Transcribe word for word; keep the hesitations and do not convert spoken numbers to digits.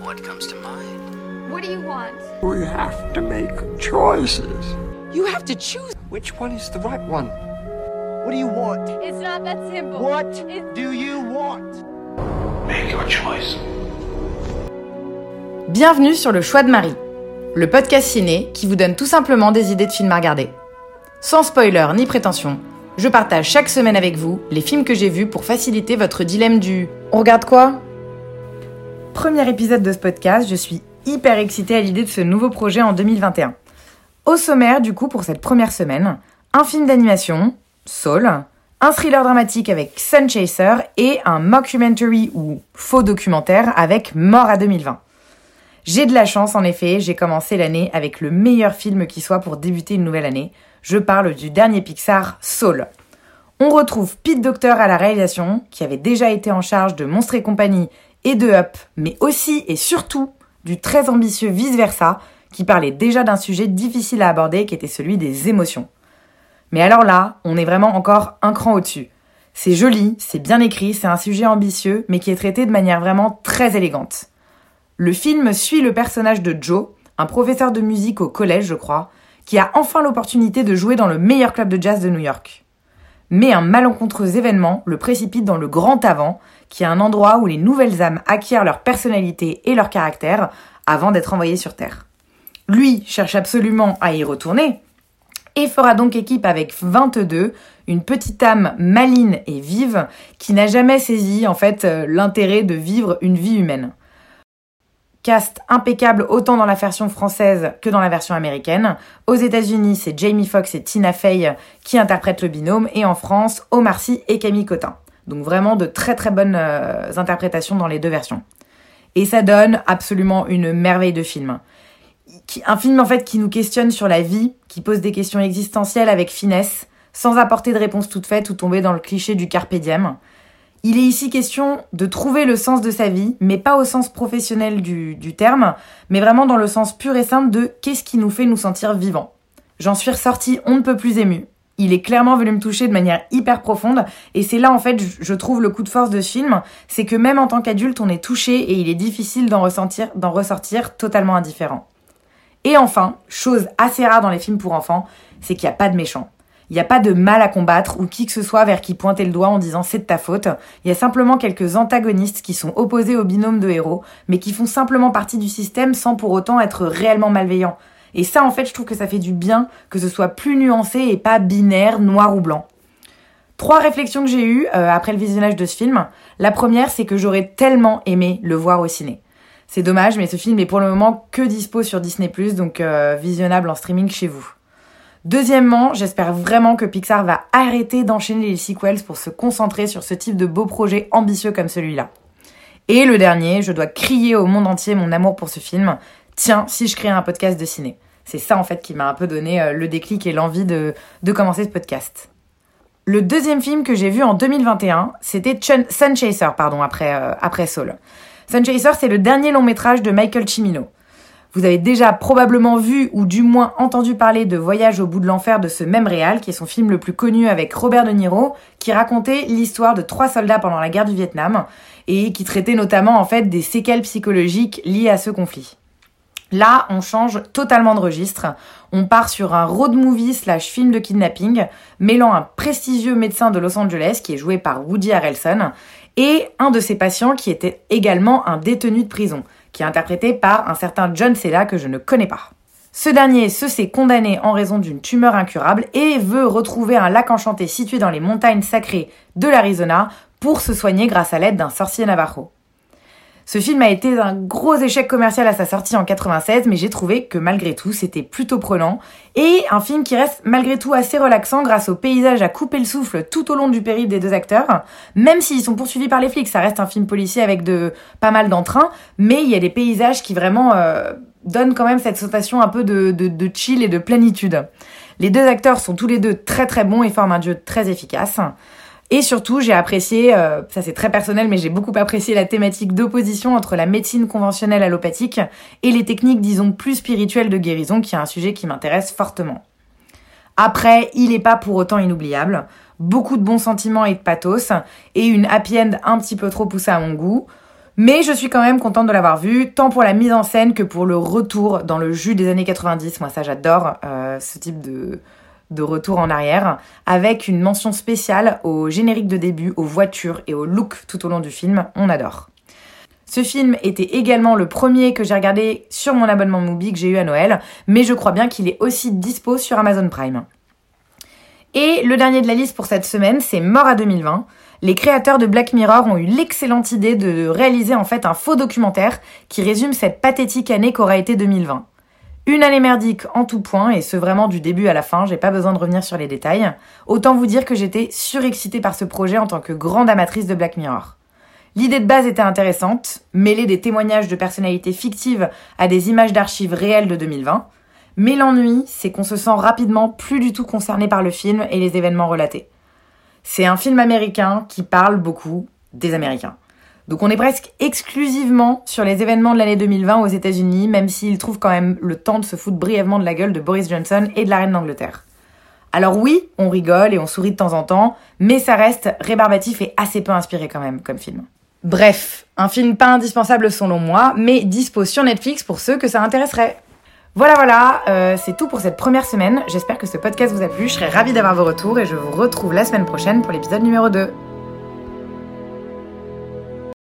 What comes to mind? What do you want? We have to make choices. You have to choose. Which one is the right one? What do you want? It's not that simple. What It's... do you want? Make your choice. Bienvenue sur Le Choix de Marie, le podcast ciné qui vous donne tout simplement des idées de films à regarder. Sans spoiler ni prétention, je partage chaque semaine avec vous les films que j'ai vus pour faciliter votre dilemme du « On regarde quoi ?» Premier épisode de ce podcast, je suis hyper excitée à l'idée de ce nouveau projet en deux mille vingt et un. Au sommaire du coup pour cette première semaine, un film d'animation, Soul, un thriller dramatique avec Sunchaser et un mockumentary ou faux documentaire avec Mort à deux mille vingt. J'ai de la chance en effet, j'ai commencé l'année avec le meilleur film qui soit pour débuter une nouvelle année. Je parle du dernier Pixar, Soul. On retrouve Pete Docter à la réalisation, qui avait déjà été en charge de Monstres et compagnie et de Up, mais aussi et surtout du très ambitieux Vice-Versa, qui parlait déjà d'un sujet difficile à aborder qui était celui des émotions. Mais alors là, on est vraiment encore un cran au-dessus. C'est joli, c'est bien écrit, c'est un sujet ambitieux, mais qui est traité de manière vraiment très élégante. Le film suit le personnage de Joe, un professeur de musique au collège, je crois, qui a enfin l'opportunité de jouer dans le meilleur club de jazz de New York. Mais un malencontreux événement le précipite dans le Grand Avant, qui est un endroit où les nouvelles âmes acquièrent leur personnalité et leur caractère avant d'être envoyées sur Terre. Lui cherche absolument à y retourner et fera donc équipe avec vingt-deux, une petite âme maligne et vive qui n'a jamais saisi en fait l'intérêt de vivre une vie humaine. Cast impeccable autant dans la version française que dans la version américaine. Aux États-Unis, c'est Jamie Foxx et Tina Fey qui interprètent le binôme. Et en France, Omar Sy et Camille Cottin. Donc vraiment de très très bonnes euh, interprétations dans les deux versions. Et ça donne absolument une merveille de film. Qui, un film en fait qui nous questionne sur la vie, qui pose des questions existentielles avec finesse, sans apporter de réponse toute faite ou tomber dans le cliché du carpe diem. Il est ici question de trouver le sens de sa vie, mais pas au sens professionnel du, du terme, mais vraiment dans le sens pur et simple de « qu'est-ce qui nous fait nous sentir vivants ?» J'en suis ressortie on ne peut plus émue. Il est clairement venu me toucher de manière hyper profonde, et c'est là en fait je trouve le coup de force de ce film, c'est que même en tant qu'adulte on est touché et il est difficile d'en ressentir, d'en ressortir totalement indifférent. Et enfin, chose assez rare dans les films pour enfants, c'est qu'il n'y a pas de méchant. Il n'y a pas de mal à combattre ou qui que ce soit vers qui pointer le doigt en disant c'est de ta faute. Il y a simplement quelques antagonistes qui sont opposés au binôme de héros, mais qui font simplement partie du système sans pour autant être réellement malveillants. Et ça, en fait, je trouve que ça fait du bien que ce soit plus nuancé et pas binaire, noir ou blanc. Trois réflexions que j'ai eues euh, après le visionnage de ce film. La première, c'est que j'aurais tellement aimé le voir au ciné. C'est dommage, mais ce film est pour le moment que dispo sur Disney plus, donc euh, visionnable en streaming chez vous. Deuxièmement, j'espère vraiment que Pixar va arrêter d'enchaîner les sequels pour se concentrer sur ce type de beaux projets ambitieux comme celui-là. Et le dernier, je dois crier au monde entier mon amour pour ce film. Tiens, si je crée un podcast de ciné. C'est ça en fait qui m'a un peu donné le déclic et l'envie de, de commencer ce podcast. Le deuxième film que j'ai vu en deux mille vingt et un, c'était Chun- Sunchaser pardon, après, euh, après Soul. Sunchaser, c'est le dernier long métrage de Michael Cimino. Vous avez déjà probablement vu ou du moins entendu parler de Voyage au bout de l'enfer de ce même réal, qui est son film le plus connu avec Robert De Niro, qui racontait l'histoire de trois soldats pendant la guerre du Vietnam et qui traitait notamment en fait des séquelles psychologiques liées à ce conflit. Là, on change totalement de registre. On part sur un road movie slash film de kidnapping mêlant un prestigieux médecin de Los Angeles qui est joué par Woody Harrelson et un de ses patients qui était également un détenu de prison, qui est interprété par un certain John Cela que je ne connais pas. Ce dernier se s'est condamné en raison d'une tumeur incurable et veut retrouver un lac enchanté situé dans les montagnes sacrées de l'Arizona pour se soigner grâce à l'aide d'un sorcier navajo. Ce film a été un gros échec commercial à sa sortie en quatre-vingt-seize, mais j'ai trouvé que malgré tout, c'était plutôt prenant et un film qui reste malgré tout assez relaxant grâce au paysage à couper le souffle tout au long du périple des deux acteurs. Même s'ils sont poursuivis par les flics, ça reste un film policier avec de pas mal d'entrain, mais il y a des paysages qui vraiment euh, donnent quand même cette sensation un peu de, de, de chill et de plénitude. Les deux acteurs sont tous les deux très très bons et forment un duo très efficace. Et surtout, j'ai apprécié, euh, ça c'est très personnel, mais j'ai beaucoup apprécié la thématique d'opposition entre la médecine conventionnelle allopathique et les techniques, disons, plus spirituelles de guérison, qui est un sujet qui m'intéresse fortement. Après, il n'est pas pour autant inoubliable. Beaucoup de bons sentiments et de pathos, et une happy end un petit peu trop poussée à mon goût. Mais je suis quand même contente de l'avoir vu, tant pour la mise en scène que pour le retour dans le jus des années quatre-vingt-dix. Moi, ça, j'adore euh, ce type de, de retour en arrière, avec une mention spéciale au générique de début, aux voitures et au look tout au long du film. On adore. Ce film était également le premier que j'ai regardé sur mon abonnement Mubi que j'ai eu à Noël, mais je crois bien qu'il est aussi dispo sur Amazon Prime. Et le dernier de la liste pour cette semaine, c'est Mort à deux mille vingt. Les créateurs de Black Mirror ont eu l'excellente idée de réaliser en fait un faux documentaire qui résume cette pathétique année qu'aura été deux mille vingt. Une année merdique en tout point, et ce vraiment du début à la fin, j'ai pas besoin de revenir sur les détails. Autant vous dire que j'étais surexcitée par ce projet en tant que grande amatrice de Black Mirror. L'idée de base était intéressante, mêler des témoignages de personnalités fictives à des images d'archives réelles de deux mille vingt. Mais l'ennui, c'est qu'on se sent rapidement plus du tout concerné par le film et les événements relatés. C'est un film américain qui parle beaucoup des Américains. Donc on est presque exclusivement sur les événements de l'année deux mille vingt aux États-Unis, même s'ils trouvent quand même le temps de se foutre brièvement de la gueule de Boris Johnson et de la reine d'Angleterre. Alors oui, on rigole et on sourit de temps en temps, mais ça reste rébarbatif et assez peu inspiré quand même comme film. Bref, un film pas indispensable selon moi, mais dispo sur Netflix pour ceux que ça intéresserait. Voilà, voilà, euh, c'est tout pour cette première semaine. J'espère que ce podcast vous a plu, je serai ravie d'avoir vos retours et je vous retrouve la semaine prochaine pour l'épisode numéro deux.